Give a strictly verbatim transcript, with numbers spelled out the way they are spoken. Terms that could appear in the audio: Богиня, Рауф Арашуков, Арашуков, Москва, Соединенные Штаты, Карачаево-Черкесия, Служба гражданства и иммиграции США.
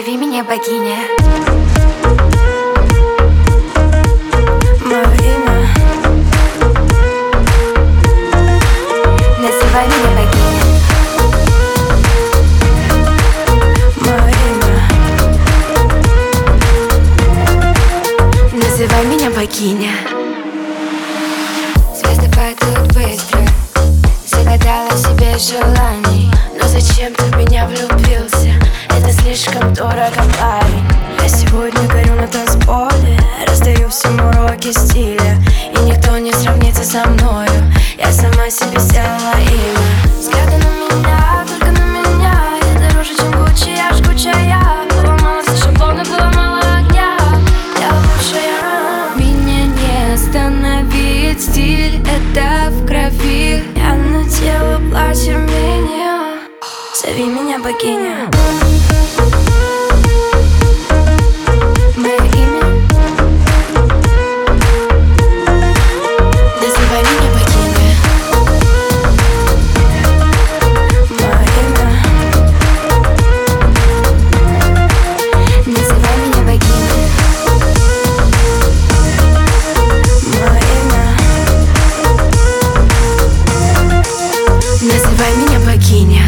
Прояви меня, богиня. Мое время. Называй меня, богиня. Мое время. Называй меня, богиня. Звезды падают быстро. Загадала себе желаний, но зачем ты в меня влюбился? Это слишком дорого, парень. Я сегодня горю на танцполе, раздаю всем уроки стиля, и никто не сравнится со мною. Я сама себе сделала имя. Взгляды на меня, только на меня. Я дороже, чем Гуччи, я жгучая. Поломала все шаблоны, было мало огня. Я лучшая. Меня не остановить, стиль это в крови. Я надела платье меня. Зови меня, богиня. Мое имя. Называй меня, богиня. Мое имя. Называй меня, богиня. Мое имя. Называй меня, богиня.